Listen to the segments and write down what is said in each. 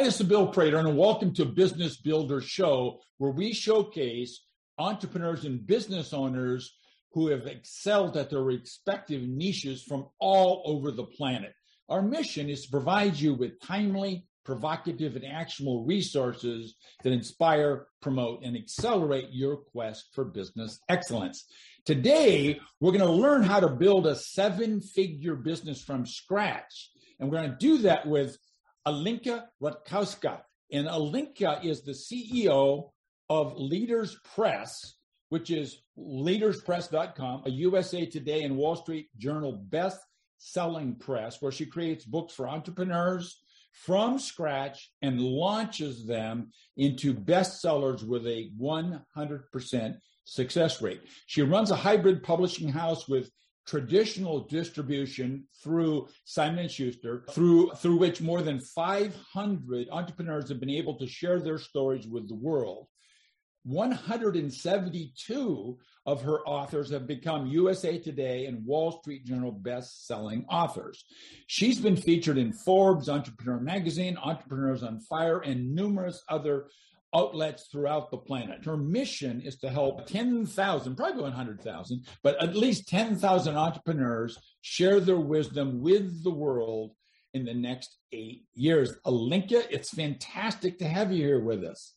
Hi, this is Bill Prater, and welcome to Business Builder Show, where we showcase entrepreneurs and business owners who have excelled at their respective niches from all over the planet. Our mission is to provide you with timely, provocative, and actionable resources that inspire, promote, and accelerate your quest for business excellence. Today, we're going to learn how to build a seven-figure business from scratch, and we're going to do that with Alinka Rutkowska. And Alinka is the CEO of Leaders Press, which is leaderspress.com, a USA Today and Wall Street Journal best-selling press, where she creates books for entrepreneurs from scratch and launches them into bestsellers with a 100% success rate. She runs a hybrid publishing house with traditional distribution through Simon & Schuster, through which more than 500 entrepreneurs have been able to share their stories with the world. 172 of her authors have become USA Today and Wall Street Journal best-selling authors. She's been featured in Forbes, Entrepreneur Magazine, Entrepreneurs on Fire, and numerous other outlets throughout the planet. Her mission is to help 10,000, probably 100,000, but at least 10,000 entrepreneurs share their wisdom with the world in the next 8 years. Alinka, it's fantastic to have you here with us.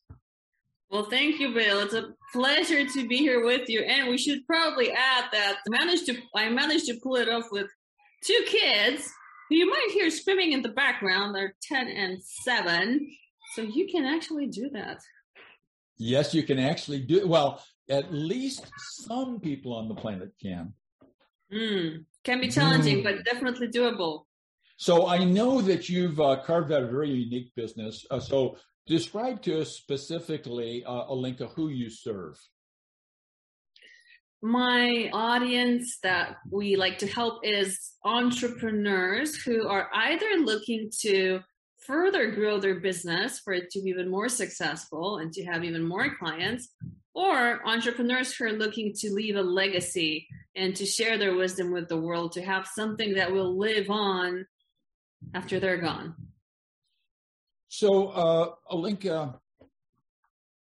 Well, thank you, Bill. It's a pleasure to be here with you. And we should probably add that I managed to pull it off with two kids who you might hear screaming in the background. They're 10 and 7. So you can actually do that. Yes, you can actually do it. Well, at least some people on the planet can. Can be challenging, but definitely doable. So I know that you've carved out a very unique business. So describe to us specifically, Alinka, who you serve. My audience that we like to help is entrepreneurs who are either looking to further grow their business for it to be even more successful and to have even more clients, or entrepreneurs who are looking to leave a legacy and to share their wisdom with the world, to have something that will live on after they're gone. So, Alinka,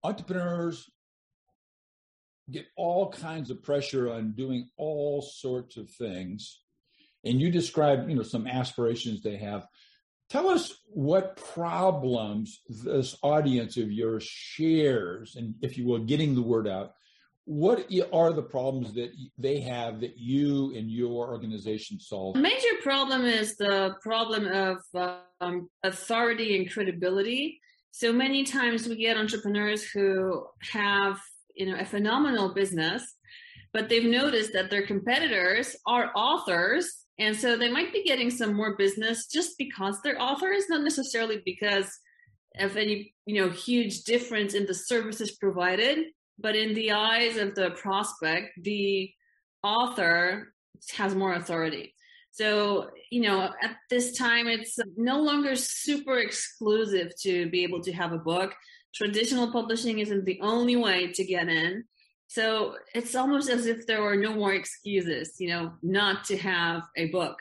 entrepreneurs get all kinds of pressure on doing all sorts of things. And you described, some aspirations they have. Tell us what problems this audience of yours shares, and if you will, getting the word out. What are the problems that they have that you and your organization solve? The major problem is the problem of authority and credibility. So many times we get entrepreneurs who have, a phenomenal business, but they've noticed that their competitors are authors. And so they might be getting some more business just because they're authors, not necessarily because of any, huge difference in the services provided. But in the eyes of the prospect, the author has more authority. So, at this time, it's no longer super exclusive to be able to have a book. Traditional publishing isn't the only way to get in. So it's almost as if there were no more excuses, not to have a book.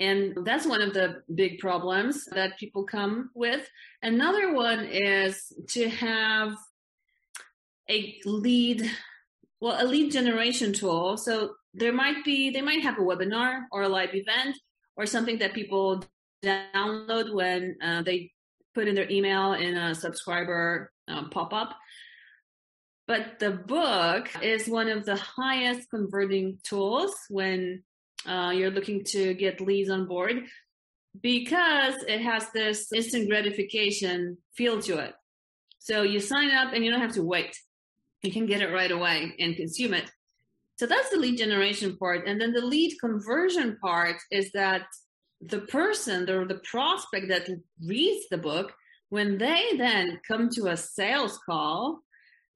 And that's one of the big problems that people come with. Another one is to have a lead generation tool. So they might have a webinar or a live event or something that people download when they put in their email in a subscriber pop-up. But the book is one of the highest converting tools when you're looking to get leads on board because it has this instant gratification feel to it. So you sign up and you don't have to wait. You can get it right away and consume it. So that's the lead generation part. And then the lead conversion part is that the person or the prospect that reads the book, when they then come to a sales call,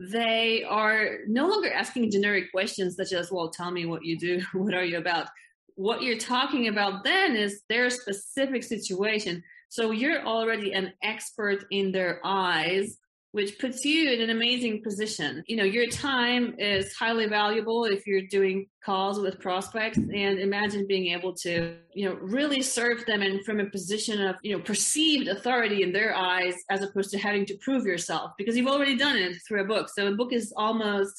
they are no longer asking generic questions such as, well, tell me what you do, what are you about? What you're talking about then is their specific situation. So you're already an expert in their eyes which puts you in an amazing position. You know, your time is highly valuable if you're doing calls with prospects, and imagine being able to, you know, really serve them and from a position of, you know, perceived authority in their eyes, as opposed to having to prove yourself because you've already done it through a book. So a book is almost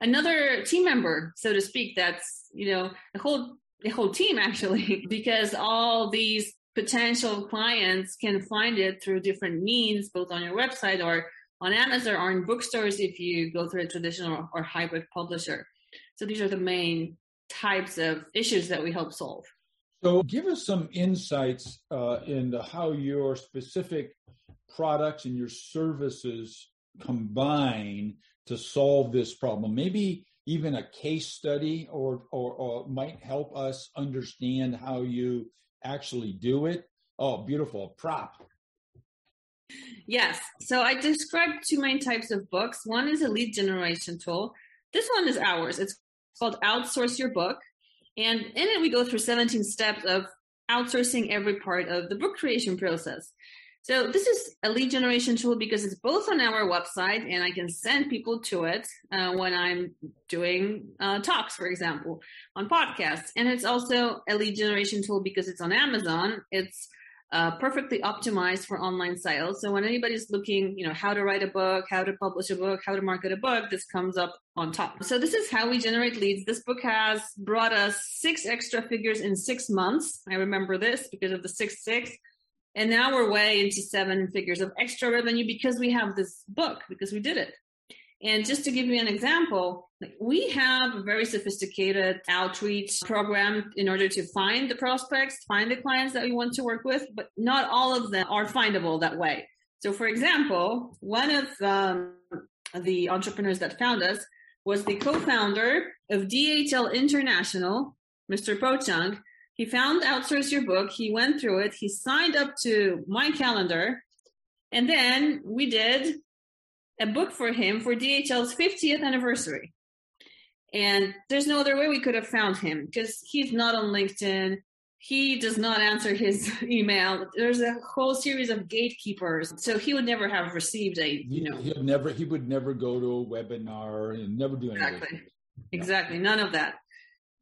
another team member, so to speak. That's, you know, the whole team actually, because all these potential clients can find it through different means, both on your website or on Amazon or in bookstores if you go through a traditional or hybrid publisher. So these are the main types of issues that we help solve. So give us some insights into how your specific products and your services combine to solve this problem. Maybe even a case study or might help us understand how you actually do it. Oh, beautiful. Prop. Yes. So I described two main types of books. One is a lead generation tool. This one is ours. It's called Outsource Your Book. And in it, we go through 17 steps of outsourcing every part of the book creation process. So this is a lead generation tool because it's both on our website and I can send people to it when I'm doing talks, for example, on podcasts. And it's also a lead generation tool because it's on Amazon. It's perfectly optimized for online sales. So when anybody's looking, you know, how to write a book, how to publish a book, how to market a book, this comes up on top. So this is how we generate leads. This book has brought us 6 extra figures in 6 months. I remember this because of the 6-6. And now we're way into 7 figures of extra revenue because we have this book, because we did it. And just to give you an example, we have a very sophisticated outreach program in order to find the prospects, find the clients that we want to work with, but not all of them are findable that way. So for example, one of the entrepreneurs that found us was the co-founder of DHL International, Mr. Po Chung. He found Outsource Your Book. He went through it. He signed up to my calendar. And then we did a book for him for DHL's 50th anniversary. And there's no other way we could have found him because he's not on LinkedIn. He does not answer his email. There's a whole series of gatekeepers. So he would never have received a, you know. He would never go to a webinar and never do anything. Exactly. None of that.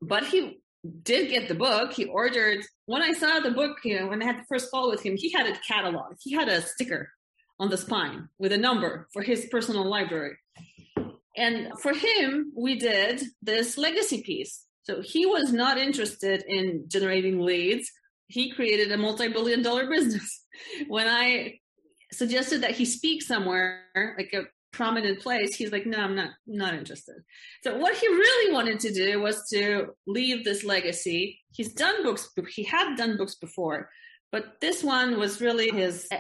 But he did get the book. He ordered. When I saw the book, you know, when I had the first call with him, he had it cataloged. He had a sticker on the spine with a number for his personal library. And for him, we did this legacy piece. So he was not interested in generating leads. He created a multi-billion dollar business. When I suggested that he speak somewhere, like a prominent place, he's like, no, I'm not interested. So what he really wanted to do was to leave this legacy. He's done books. He had done books before. But this one was really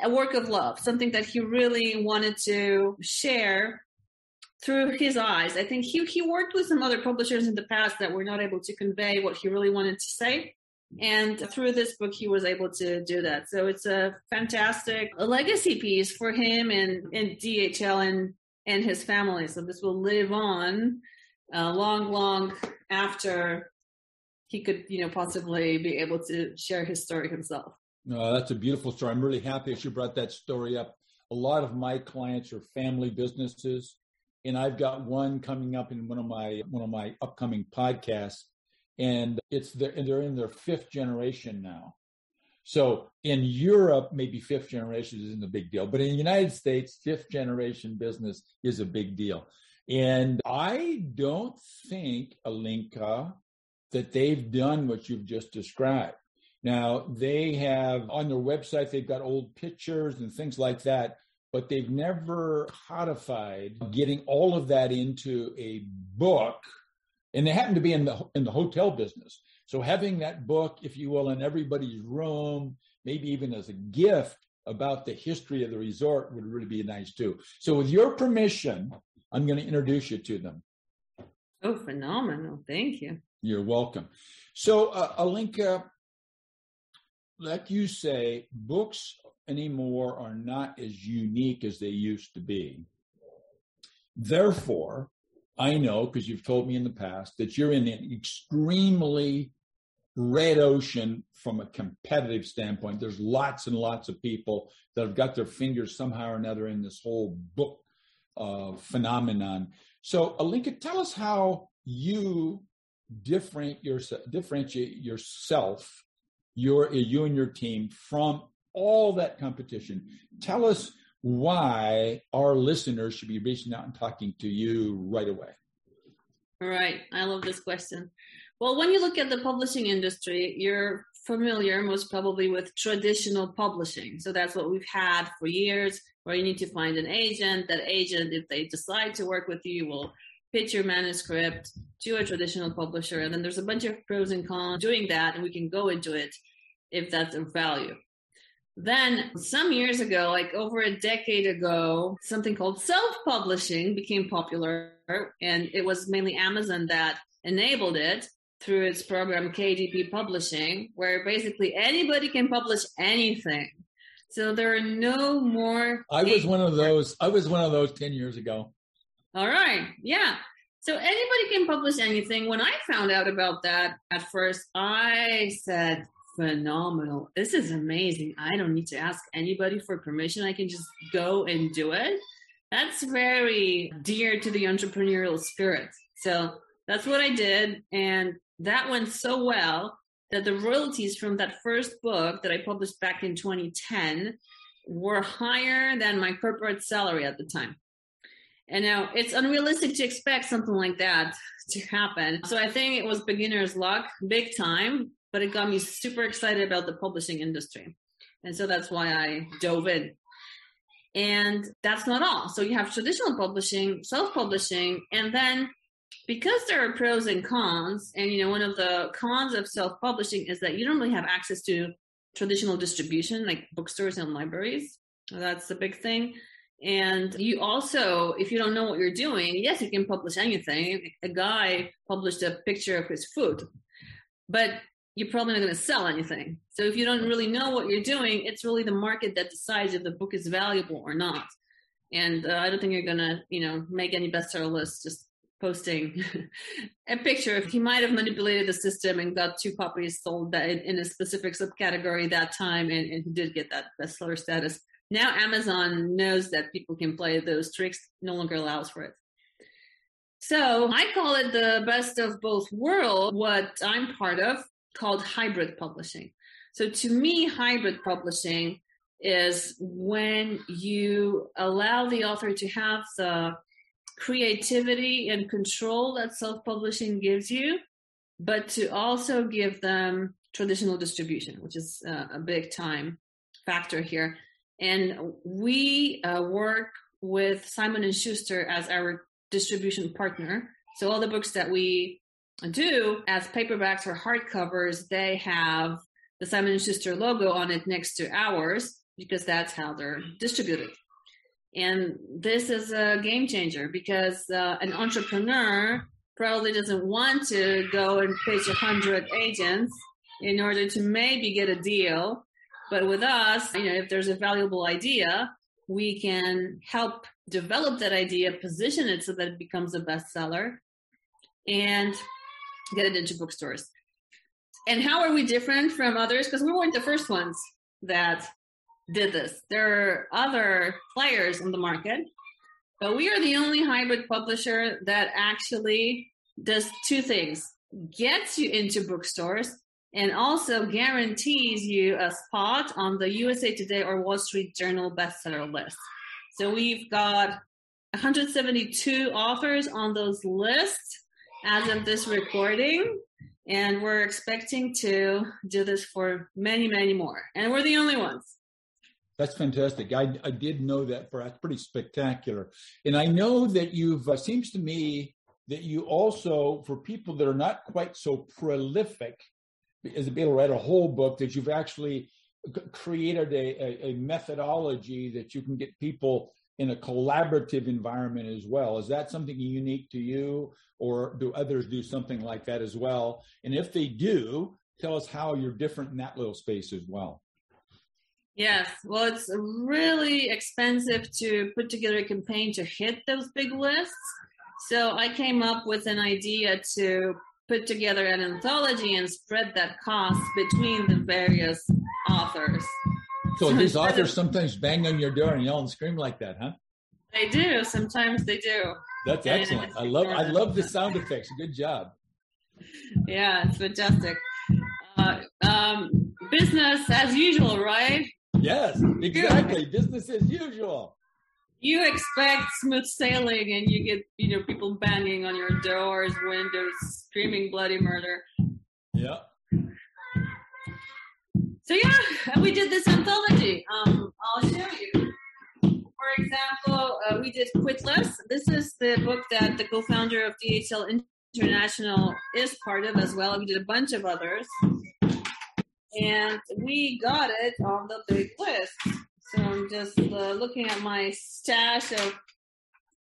a work of love, something that he really wanted to share through his eyes. I think he worked with some other publishers in the past that were not able to convey what he really wanted to say. And through this book, he was able to do that. So it's a fantastic legacy piece for him and DHL and his family. So this will live on long after he could, you know, possibly be able to share his story himself. No, that's a beautiful story. I'm really happy that you brought that story up. A lot of my clients are family businesses, and I've got one coming up in one of my upcoming podcasts, and they're in their 5th generation now. So in Europe, maybe 5th generation isn't a big deal, but in the United States, 5th generation business is a big deal. And I don't think, Alinka, that they've done what you've just described. Now, they have on their website, they've got old pictures and things like that, but they've never codified getting all of that into a book. And they happen to be in the hotel business. So having that book, if you will, in everybody's room, maybe even as a gift about the history of the resort would really be nice too. So with your permission, I'm going to introduce you to them. Oh, phenomenal. Thank you. You're welcome. So Alinka, like you say, books anymore are not as unique as they used to be. Therefore, I know, because you've told me in the past, that you're in an extremely red ocean from a competitive standpoint. There's lots and lots of people that have got their fingers somehow or another in this whole book phenomenon. So, Alinka, tell us how you differentiate yourself, you and your team, from all that competition. Tell us why our listeners should be reaching out and talking to you right away. All right. I love this question. Well, when you look at the publishing industry, you're familiar most probably with traditional publishing. So that's what we've had for years, where you need to find an agent. That agent, if they decide to work with you, will pitch your manuscript to a traditional publisher. And then there's a bunch of pros and cons doing that, and we can go into it if that's of value. Then some years ago, like over a decade ago, something called self-publishing became popular, and it was mainly Amazon that enabled it through its program KDP Publishing, where basically anybody can publish anything. So there are no more... I was one of those 10 years ago. All right. Yeah. So anybody can publish anything. When I found out about that at first, I said... phenomenal. This is amazing. I don't need to ask anybody for permission. I can just go and do it. That's very dear to the entrepreneurial spirit. So that's what I did. And that went so well that the royalties from that first book that I published back in 2010 were higher than my corporate salary at the time. And now it's unrealistic to expect something like that to happen. So I think it was beginner's luck, big time. But it got me super excited about the publishing industry. And so that's why I dove in. And that's not all. So you have traditional publishing, self-publishing, and then because there are pros and cons, and you know, one of the cons of self-publishing is that you don't really have access to traditional distribution, like bookstores and libraries. That's the big thing. And you also, if you don't know what you're doing, yes, you can publish anything. A guy published a picture of his food, but you're probably not going to sell anything. So if you don't really know what you're doing, it's really the market that decides if the book is valuable or not. And I don't think you're going to, make any bestseller lists just posting a picture. He might have manipulated the system and got 2 copies sold that in a specific subcategory that time, and he did get that bestseller status. Now Amazon knows that people can play those tricks, no longer allows for it. So I call it the best of both worlds, what I'm part of, called hybrid publishing. So to me, hybrid publishing is when you allow the author to have the creativity and control that self-publishing gives you, but to also give them traditional distribution, which is a big time factor here. And we work with Simon & Schuster as our distribution partner. So all the books that we do as paperbacks or hardcovers, they have the Simon & Schuster logo on it next to ours, because that's how they're distributed. And this is a game changer, because an entrepreneur probably doesn't want to go and pitch 100 agents in order to maybe get a deal. But with us, if there's a valuable idea, we can help develop that idea, position it so that it becomes a bestseller, and get it into bookstores. And how are we different from others? Because we weren't the first ones that did this. There are other players in the market, but we are the only hybrid publisher that actually does 2 things: gets you into bookstores and also guarantees you a spot on the USA Today or Wall Street Journal bestseller list. So we've got 172 authors on those lists as of this recording, and we're expecting to do this for many, many more. And we're the only ones. That's fantastic. I did know that. That's pretty spectacular. And I know that you've, seems to me that you also, for people that are not quite so prolific, as to be able to write a whole book, that you've actually created a methodology that you can get people in a collaborative environment as well. Is that something unique to you, or do others do something like that as well? And if they do, tell us how you're different in that little space as well. Yes. Well, it's really expensive to put together a campaign to hit those big lists. So I came up with an idea to put together an anthology and spread that cost between the various authors. So these authors sometimes bang on your door and yell and scream like that, huh? They do. Sometimes they do. That's excellent. I love the sound effects. Good job. Yeah, it's fantastic. Business as usual, right? Yes, exactly. Good. Business as usual. You expect smooth sailing, and you get people banging on your doors, windows, screaming bloody murder. Yeah. So yeah, we did this anthology. I'll show you. For example, we did Quitless. This is the book that the co-founder of DHL International is part of as well. We did a bunch of others. And we got it on the big list. So I'm just looking at my stash of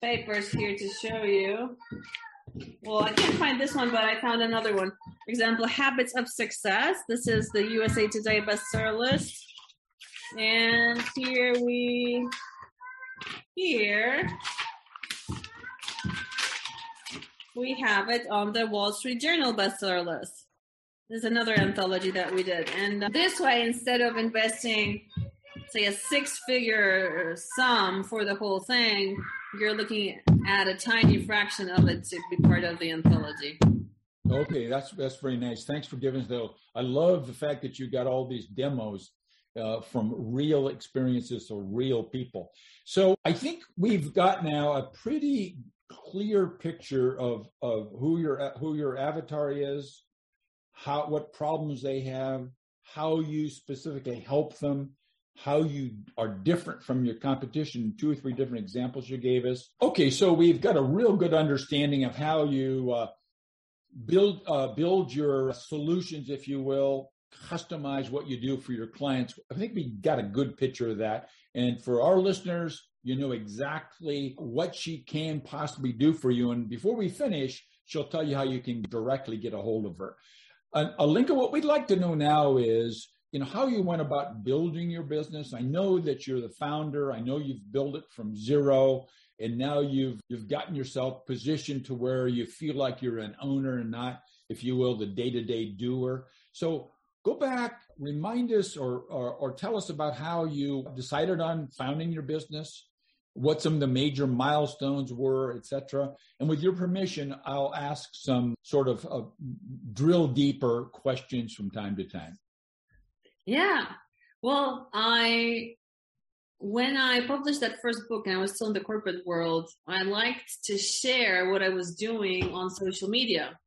papers here to show you. Well, I can't find this one, but I found another one. For example, Habits of Success. This is the USA Today bestseller list. And here we have it on the Wall Street Journal bestseller list. There's another anthology that we did. And this way, instead of investing, say, a six-figure sum for the whole thing, you're looking at a tiny fraction of it to be part of the anthology. Okay, that's very nice. Thanks for giving us though. I love the fact that you got all these demos from real experiences or real people. So I think we've got now a pretty clear picture of who your avatar is, what problems they have, how you specifically help them, how you are different from your competition, 2 or 3 different examples you gave us. Okay, so we've got a real good understanding of how you build your solutions, if you will, customize what you do for your clients. I think we got a good picture of that. And for our listeners, you know exactly what she can possibly do for you. And before we finish, she'll tell you how you can directly get a hold of her. Alinka, what we'd like to know now is, how you went about building your business. I know that you're the founder. I know you've built it from zero, and now you've gotten yourself positioned to where you feel like you're an owner and not, if you will, the day-to-day doer. So go back, remind us or tell us about how you decided on founding your business, what some of the major milestones were, et cetera. And with your permission, I'll ask some sort of drill deeper questions from time to time. Yeah. Well, when I published that first book and I was still in the corporate world, I liked to share what I was doing on social media.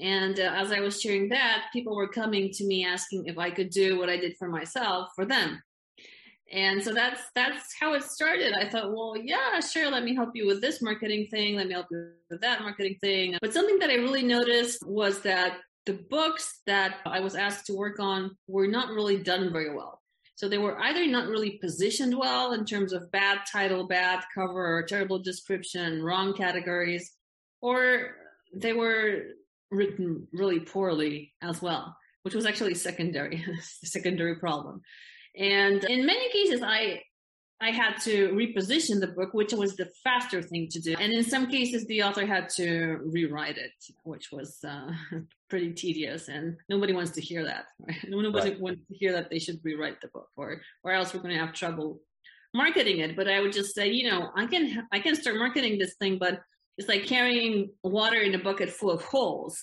And as I was sharing that, people were coming to me asking if I could do what I did for myself for them. And so that's how it started. I thought, well, yeah, sure, let me help you with this marketing thing. Let me help you with that marketing thing. But something that I really noticed was that the books that I was asked to work on were not really done very well. So they were either not really positioned well in terms of bad title, bad cover, terrible description, wrong categories, or they were written really poorly as well, which was actually a secondary problem. And in many cases, I had to reposition the book, which was the faster thing to do. And in some cases, the author had to rewrite it, which was pretty tedious. And nobody wants to hear that. Right? Nobody wants to hear that they should rewrite the book or else we're going to have trouble marketing it. But I would just say, I can start marketing this thing, but it's like carrying water in a bucket full of holes.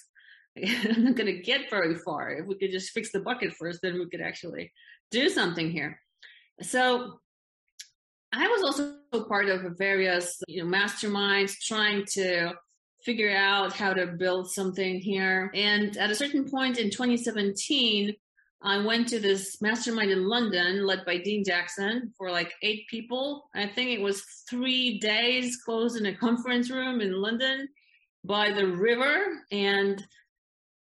I'm not going to get very far. If we could just fix the bucket first, then we could actually do something here. So I was also part of various, masterminds trying to figure out how to build something here. And at a certain point in 2017, I went to this mastermind in London led by Dean Jackson for like 8 people. I think it was 3 days closed in a conference room in London by the river. And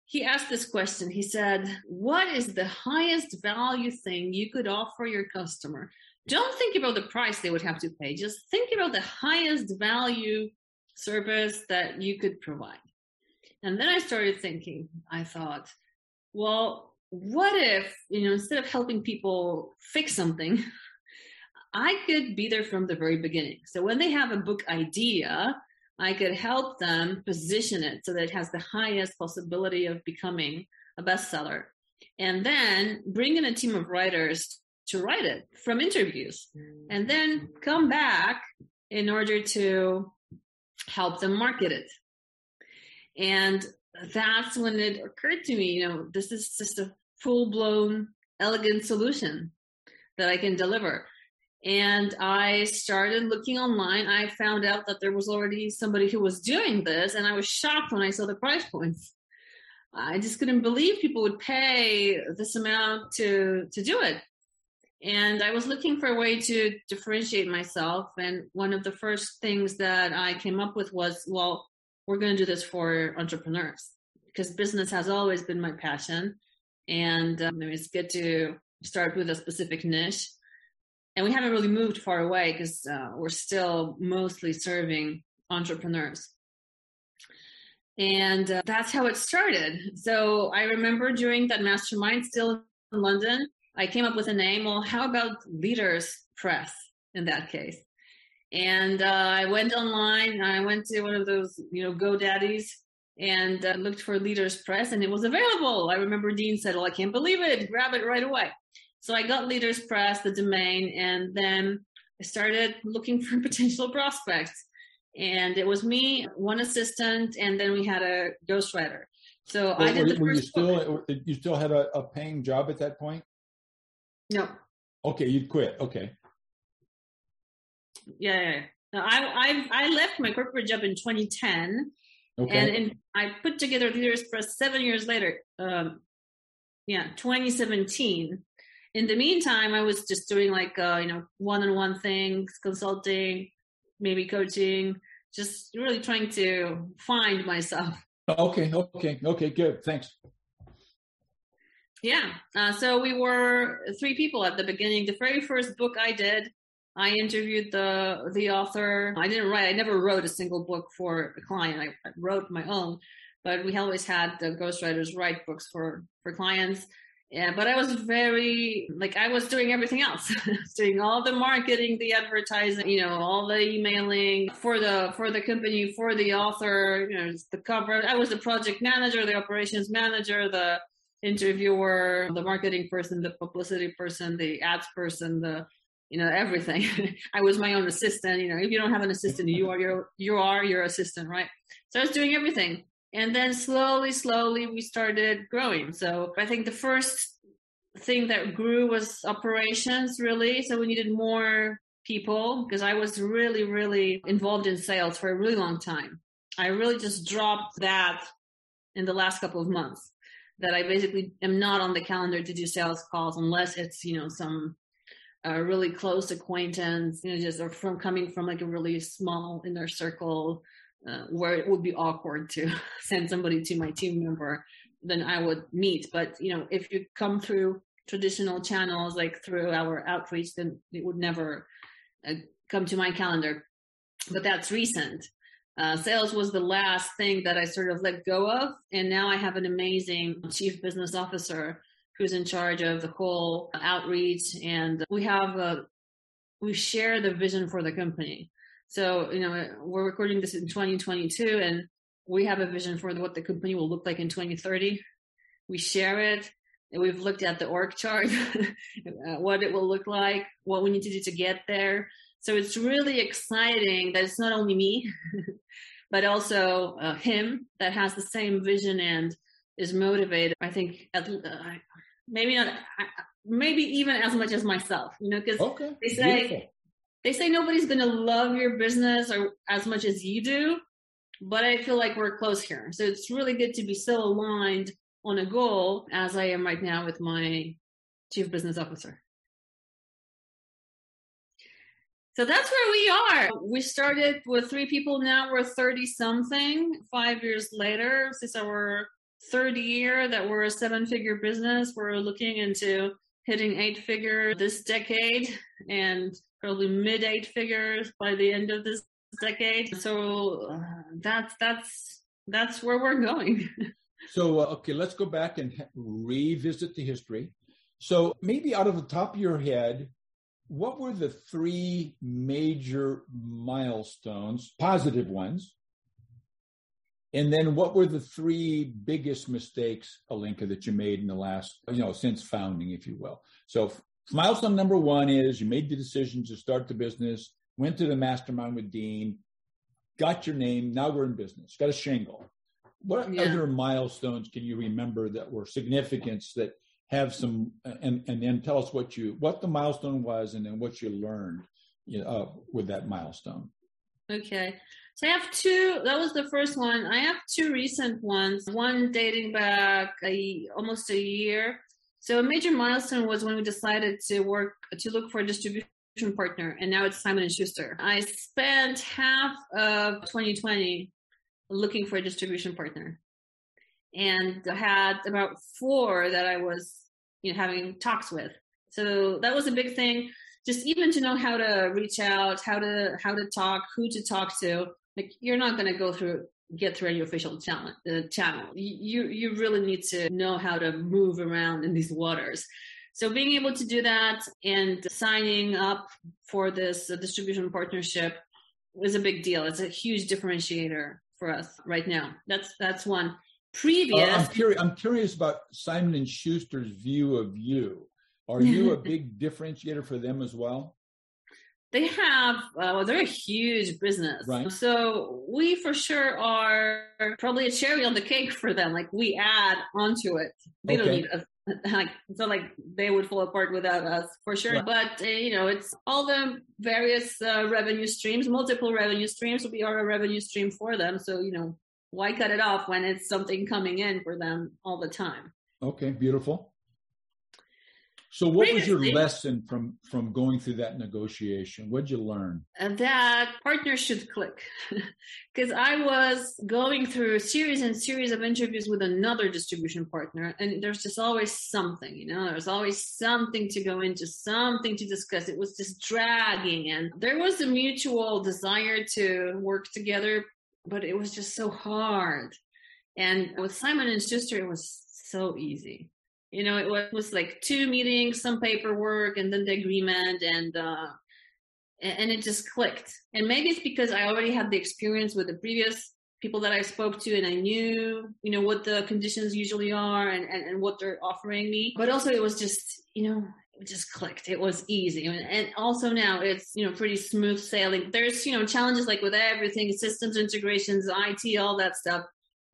he asked this question. He said, what is the highest value thing you could offer your customer? Don't think about the price they would have to pay. Just think about the highest value service that you could provide. And then I started thinking, I thought, well, what if, instead of helping people fix something, I could be there from the very beginning. So when they have a book idea, I could help them position it so that it has the highest possibility of becoming a bestseller. And then bring in a team of writers to write it from interviews. And then come back in order to help them market it. And that's when it occurred to me, this is just a full-blown, elegant solution that I can deliver. And I started looking online. I found out that there was already somebody who was doing this, and I was shocked when I saw the price points. I just couldn't believe people would pay this amount to do it. And I was looking for a way to differentiate myself. And one of the first things that I came up with was, well, we're going to do this for entrepreneurs, because business has always been my passion. And it's good to start with a specific niche. And we haven't really moved far away, because we're still mostly serving entrepreneurs. And that's how it started. So I remember during that mastermind still in London, I came up with a name. Well, how about Leaders Press in that case? And I went online. I went to one of those, GoDaddies, and looked for Leaders Press, and it was available. I remember Dean said, well, I can't believe it. Grab it right away. So I got Leaders Press, the domain, and then I started looking for potential prospects. And it was me, one assistant, and then we had a ghostwriter. So I did the first book. You still had a paying job at that point? No. Okay, you'd quit. Okay. Yeah. No, I left my corporate job in 2010, okay. and I put together Leaders Press 7 years later. 2017. In the meantime, I was just doing one-on-one things, consulting, maybe coaching, just really trying to find myself. Okay, good, thanks. Yeah, so we were three people at the beginning. The very first book I did, I interviewed the author. I never wrote a single book for a client. I wrote my own, but we always had the ghostwriters write books for clients. Yeah, but I was I was doing everything else. I was doing all the marketing, the advertising, all the emailing for the company, for the author, the cover. I was the project manager, the operations manager, the interviewer, the marketing person, the publicity person, the ads person, everything. I was my own assistant. If you don't have an assistant, you are your assistant, right? So I was doing everything. And then slowly, we started growing. So I think the first thing that grew was operations, really. So we needed more people, because I was really, really involved in sales for a really long time. I really just dropped that in the last couple of months, that I basically am not on the calendar to do sales calls unless it's, some really close acquaintance, just or coming from a really small inner circle, where it would be awkward to send somebody to my team member, then I would meet. But, if you come through traditional channels, like through our outreach, then it would never come to my calendar. But that's recent. Sales was the last thing that I sort of let go of. And now I have an amazing chief business officer who's in charge of the whole outreach. And we share the vision for the company. So, we're recording this in 2022, and we have a vision for what the company will look like in 2030. We share it, and we've looked at the org chart, what it will look like, what we need to do to get there. So it's really exciting that it's not only me, but also him that has the same vision and is motivated, I think, maybe even as much as myself, because they say... Beautiful. They say nobody's going to love your business or as much as you do, but I feel like we're close here. So it's really good to be so aligned on a goal as I am right now with my chief business officer. So that's where we are. We started with three people. Now we're 30-something. 5 years later, since our third year that we're a seven-figure business, we're looking into hitting 8 figures this decade, and probably mid 8 figures by the end of this decade. So that's where we're going. So, okay, let's go back and revisit the history. So maybe out of the top of your head, what were the three major milestones, positive ones? And then what were the three biggest mistakes, Alinka, that you made in the last, since founding, if you will? So milestone number 1 is you made the decision to start the business went to the mastermind with Dean, got your name. Now we're in business, got a shingle. What other milestones can you remember that were significant that have some, and then tell us what the milestone was and then what you learned with that milestone. Okay. So I have two, that was the first one. I have two recent ones, one dating back almost a year. So a major milestone was when we decided to look for a distribution partner, and now it's Simon & Schuster. I spent half of 2020 looking for a distribution partner and had about four that I was having talks with. So that was a big thing, just even to know how to reach out, how to talk, who to talk to. Like, you're not going to get through any official channel. You really need to know how to move around in these waters. So being able to do that and signing up for this distribution partnership was a big deal. It's a huge differentiator for us right now. That's one. Previous. I'm curious about Simon & Schuster's view of you. Are you a big differentiator for them as well? They have, they're a huge business. Right. So we for sure are probably a cherry on the cake for them. Like, we add onto it. They don't need us. It's not like they would fall apart without us for sure. Right. But, it's all the various revenue streams, multiple revenue streams will be our revenue stream for them. So, why cut it off when it's something coming in for them all the time? Okay, beautiful. So what was your lesson from going through that negotiation? What'd you learn? That partners should click. Because I was going through a series and series of interviews with another distribution partner, and there's just always something, there's always something to go into, something to discuss. It was just dragging, and there was a mutual desire to work together, but it was just so hard. And with Simon & Schuster, it was so easy. It was like two meetings, some paperwork, and then the agreement, and it just clicked. And maybe it's because I already had the experience with the previous people that I spoke to, and I knew, what the conditions usually are and what they're offering me. But also it was just, it just clicked. It was easy. And also now it's, pretty smooth sailing. There's, challenges like with everything, systems integrations, IT, all that stuff.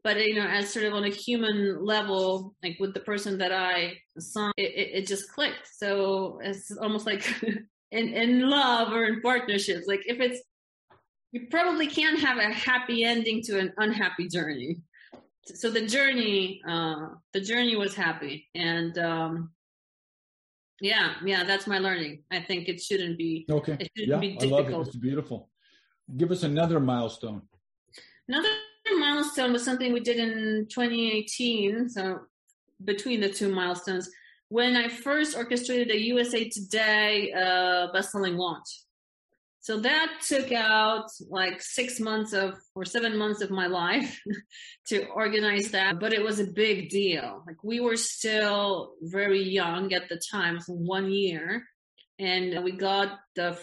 But, as sort of on a human level, like with the person that I saw, it just clicked. So it's almost like in love or in partnerships. Like, you probably can't have a happy ending to an unhappy journey. So the journey was happy. And that's my learning. I think it shouldn't be. Okay. It shouldn't be difficult. I love it. It's beautiful. Give us another milestone. Another milestone was something we did in 2018. So between the two milestones, when I first orchestrated a USA Today bestselling launch. So that took out like 6 months or 7 months of my life to organize that. But it was a big deal. Like, we were still very young at the time, so 1 year, and we got a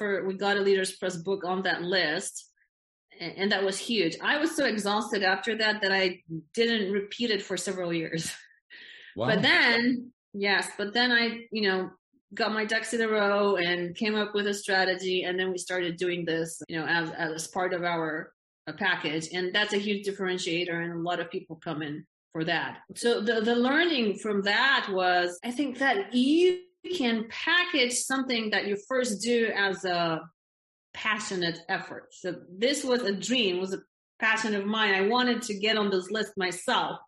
Leaders Press book on that list. And that was huge. I was so exhausted after that I didn't repeat it for several years. Wow. But then I, got my ducks in a row and came up with a strategy. And then we started doing this, as part of our package. And that's a huge differentiator. And a lot of people come in for that. So the learning from that was, I think that you can package something that you first do as a passionate effort. So this was a dream, was a passion of mine. I wanted to get on this list myself.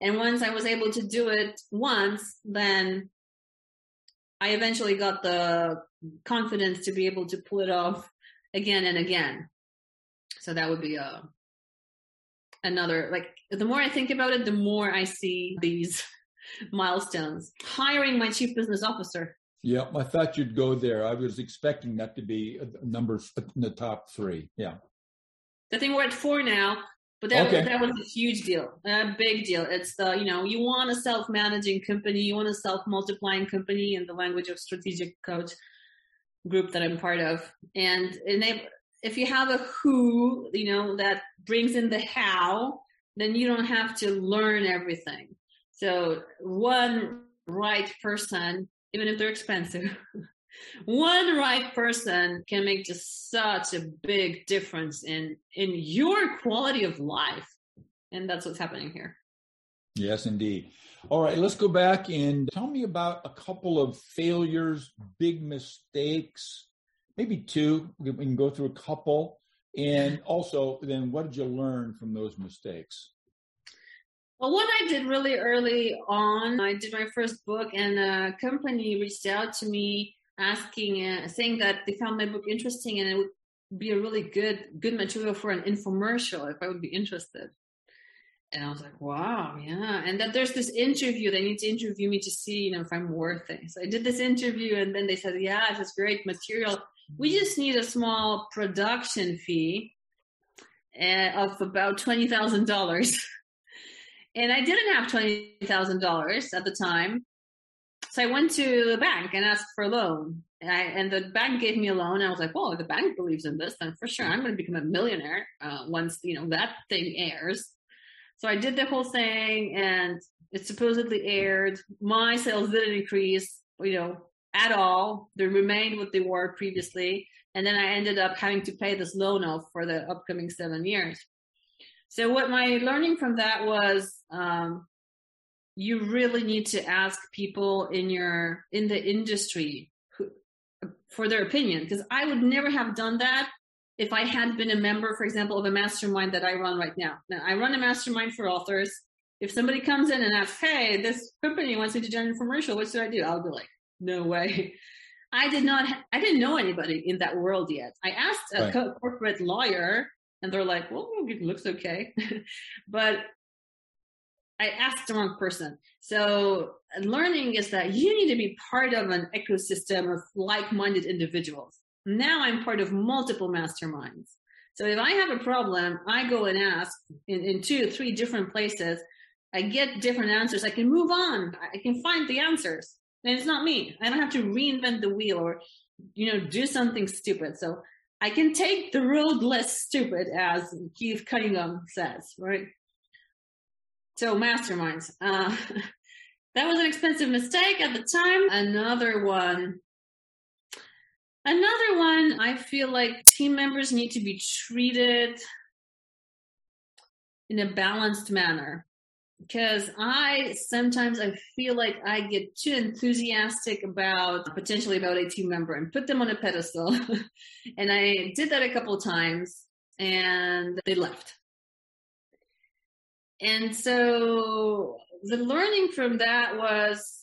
And once I was able to do it once, then I eventually got the confidence to be able to pull it off again and again. So that would be another, like, the more I think about it, the more I see these milestones. Hiring my chief business officer. Yeah, I thought you'd go there. I was expecting that to be numbers in the top three. Yeah. I think we're at four now, but that was a huge deal, a big deal. It's the, you want a self-managing company, you want a self-multiplying company in the language of Strategic Coach group that I'm part of. And if you have a who, that brings in the how, then you don't have to learn everything. So one right person, even if they're expensive, One right person can make just such a big difference in your quality of life. And that's what's happening here. Yes, indeed. All right, let's go back and tell me about a couple of failures, big mistakes, maybe two. We can go through a couple. And also, then what did you learn from those mistakes? Well, what I did really early on, I did my first book, and a company reached out to me asking, saying that they found my book interesting and it would be a really good material for an infomercial if I would be interested. And I was like, wow, yeah. And that there's this interview, they need to interview me to see, you know, if I'm worth it. So I did this interview, and then they said, yeah, it's this great material. We just need a small production fee of about $20,000. And I didn't have $20,000 at the time. So I went to the bank and asked for a loan. And the bank gave me a loan. I was like, well, if the bank believes in this, then for sure I'm going to become a millionaire once, you know, that thing airs. So I did the whole thing, and it supposedly aired. My sales didn't increase, you know, at all. They remained what they were previously. And then I ended up having to pay this loan off for the upcoming 7 years. So what my learning from that was, you really need to ask people in the industry for their opinion, because I would never have done that if I had been a member, for example, of a mastermind that I run right now. Now, I run a mastermind for authors. If somebody comes in and asks, hey, this company wants me to join an infomercial, what should I do? I'll be like, no way. I didn't know anybody in that world yet. I asked a corporate lawyer, and they're like, well, it looks okay. But I asked the wrong person. So learning is that you need to be part of an ecosystem of like-minded individuals. Now I'm part of multiple masterminds. So if I have a problem, I go and ask in 2 or 3 different places. I get different answers. I can move on. I can find the answers. And it's not me. I don't have to reinvent the wheel or, you know, do something stupid. So I can take the road less stupid, as Keith Cunningham says, right? So masterminds. That was an expensive mistake at the time. Another one, I feel like team members need to be treated in a balanced manner, because I feel like I get too enthusiastic about a team member and put them on a pedestal. And I did that a couple of times, and they left. And so the learning from that was,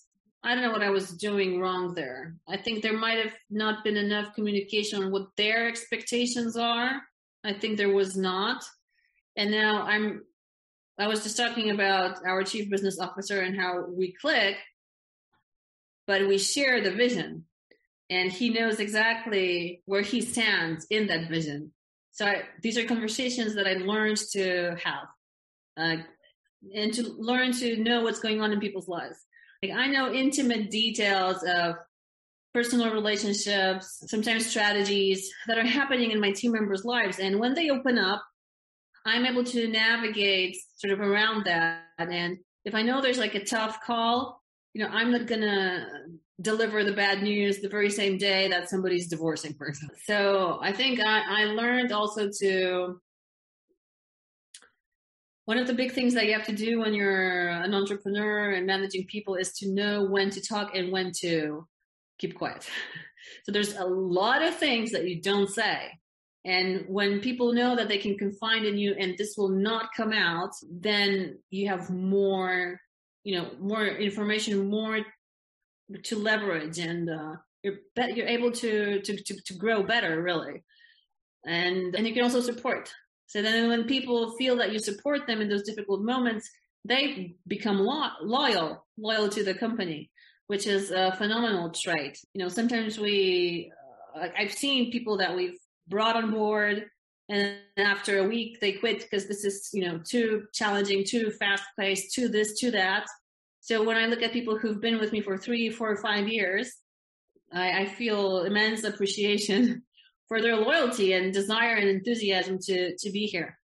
I don't know what I was doing wrong there. I think there might have not been enough communication on what their expectations are. I think there was not. And now I was just talking about our chief business officer and how we click, but we share the vision, and he knows exactly where he stands in that vision. So these are conversations that I learned to have and to learn to know what's going on in people's lives. Like, I know intimate details of personal relationships, sometimes strategies that are happening in my team members' lives. And when they open up, I'm able to navigate sort of around that. And if I know there's like a tough call, you know, I'm not going to deliver the bad news the very same day that somebody's divorcing, for example. So I think I learned also to, one of the big things that you have to do when you're an entrepreneur and managing people is to know when to talk and when to keep quiet. So there's a lot of things that you don't say. And when people know that they can confide in you and this will not come out, then you have more information, more to leverage, and you're able to grow better, really. And you can also support. So then when people feel that you support them in those difficult moments, they become loyal to the company, which is a phenomenal trait. You know, sometimes I've seen people that we've brought on board, and after a week they quit because this is, you know, too challenging, too fast paced, too this, too that. So when I look at people who've been with me for 3, 4, 5 years, I feel immense appreciation for their loyalty and desire and enthusiasm to be here.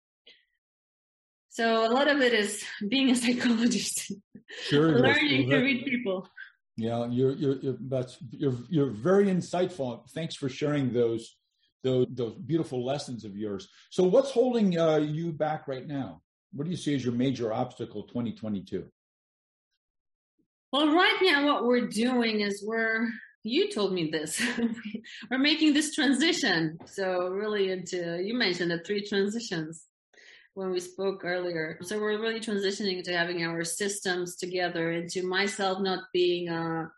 So a lot of it is being a psychologist, sure, learning to read people. Yeah, you're very insightful. Thanks for sharing those beautiful lessons of yours. So what's holding you back right now? What do you see as your major obstacle 2022? Well, right now what we're doing is you told me this, we're making this transition. So really you mentioned the three transitions when we spoke earlier. So we're really transitioning to having our systems together, into myself not being an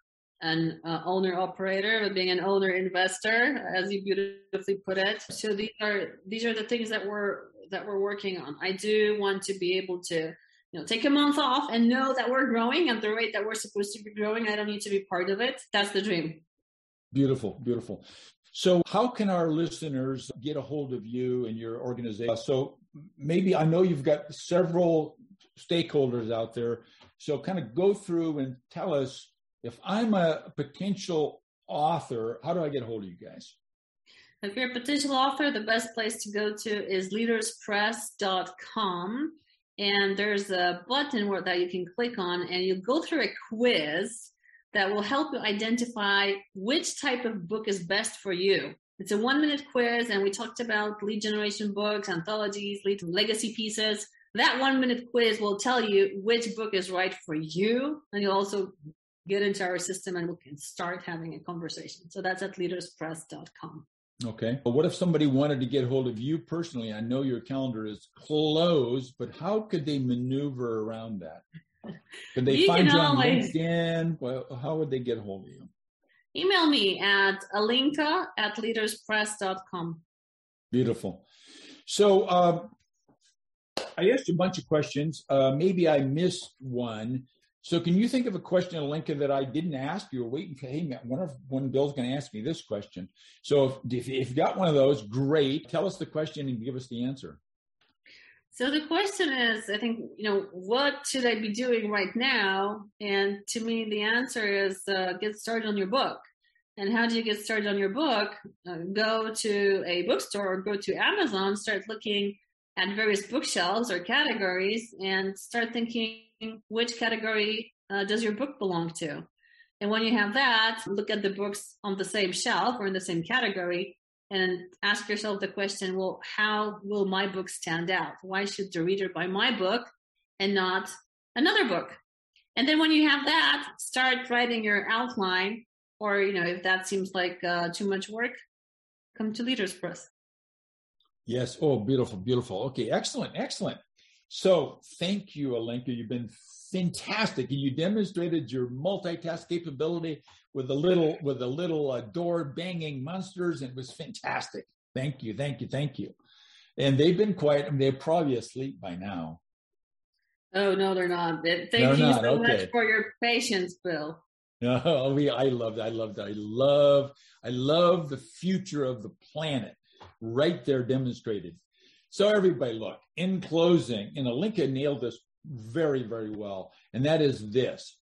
owner-operator, but being an owner-investor, as you beautifully put it. So these are the things that we're working on. I do want to be able to, take a month off and know that we're growing at the rate that we're supposed to be growing. I don't need to be part of it. That's the dream. Beautiful, beautiful. So how can our listeners get a hold of you and your organization? So maybe, I know you've got several stakeholders out there. So kind of go through and tell us, if I'm a potential author, how do I get a hold of you guys? If you're a potential author, the best place to go to is leaderspress.com. And there's a button that you can click on, and you'll go through a quiz that will help you identify which type of book is best for you. It's a 1-minute quiz, and we talked about lead generation books, anthologies, lead legacy pieces. That 1-minute quiz will tell you which book is right for you, and you'll also get into our system and we can start having a conversation. So that's at leaderspress.com. Okay. But what if somebody wanted to get hold of you personally? I know your calendar is closed, but how could they maneuver around that? Could they find you on LinkedIn? Well, how would they get hold of you? Email me at alinka@leaderspress.com. Beautiful. So I asked you a bunch of questions. Maybe I missed one. So can you think of a question, Alinka, that I didn't ask you, or waiting for, hey, man, I wonder if when Bill's going to ask me this question? So if you got one of those, great. Tell us the question and give us the answer. So the question is, I think, what should I be doing right now? And to me, the answer is get started on your book. And how do you get started on your book? Go to a bookstore or go to Amazon, start looking at various bookshelves or categories, and start thinking, which category does your book belong to? And when you have that, look at the books on the same shelf or in the same category and ask yourself the question, well, how will my book stand out? Why should the reader buy my book and not another book? And then when you have that, start writing your outline, or, if that seems like too much work, come to Leaders Press. Yes. Oh, beautiful, beautiful. Okay, excellent, excellent. So thank you, Alinka. You've been fantastic. You demonstrated your multitask capability with a little door banging monsters. It was fantastic. Thank you. Thank you. Thank you. And they've been quiet. I mean, they're probably asleep by now. Oh, no, they're not. Thank you so much for your patience, Bill. No, I love the future of the planet right there demonstrated. So everybody, look, in closing, and Alinka nailed this very, very well, and that is this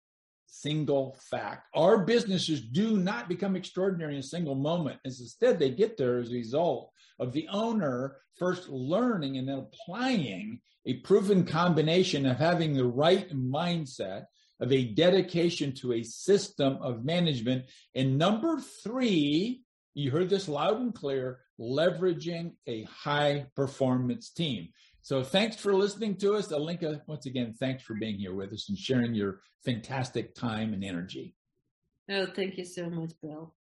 single fact. Our businesses do not become extraordinary in a single moment. Instead, they get there as a result of the owner first learning and then applying a proven combination of having the right mindset, of a dedication to a system of management, and number 3, you heard this loud and clear, leveraging a high-performance team. So thanks for listening to us. Alinka, once again, thanks for being here with us and sharing your fantastic time and energy. Oh, thank you so much, Bill.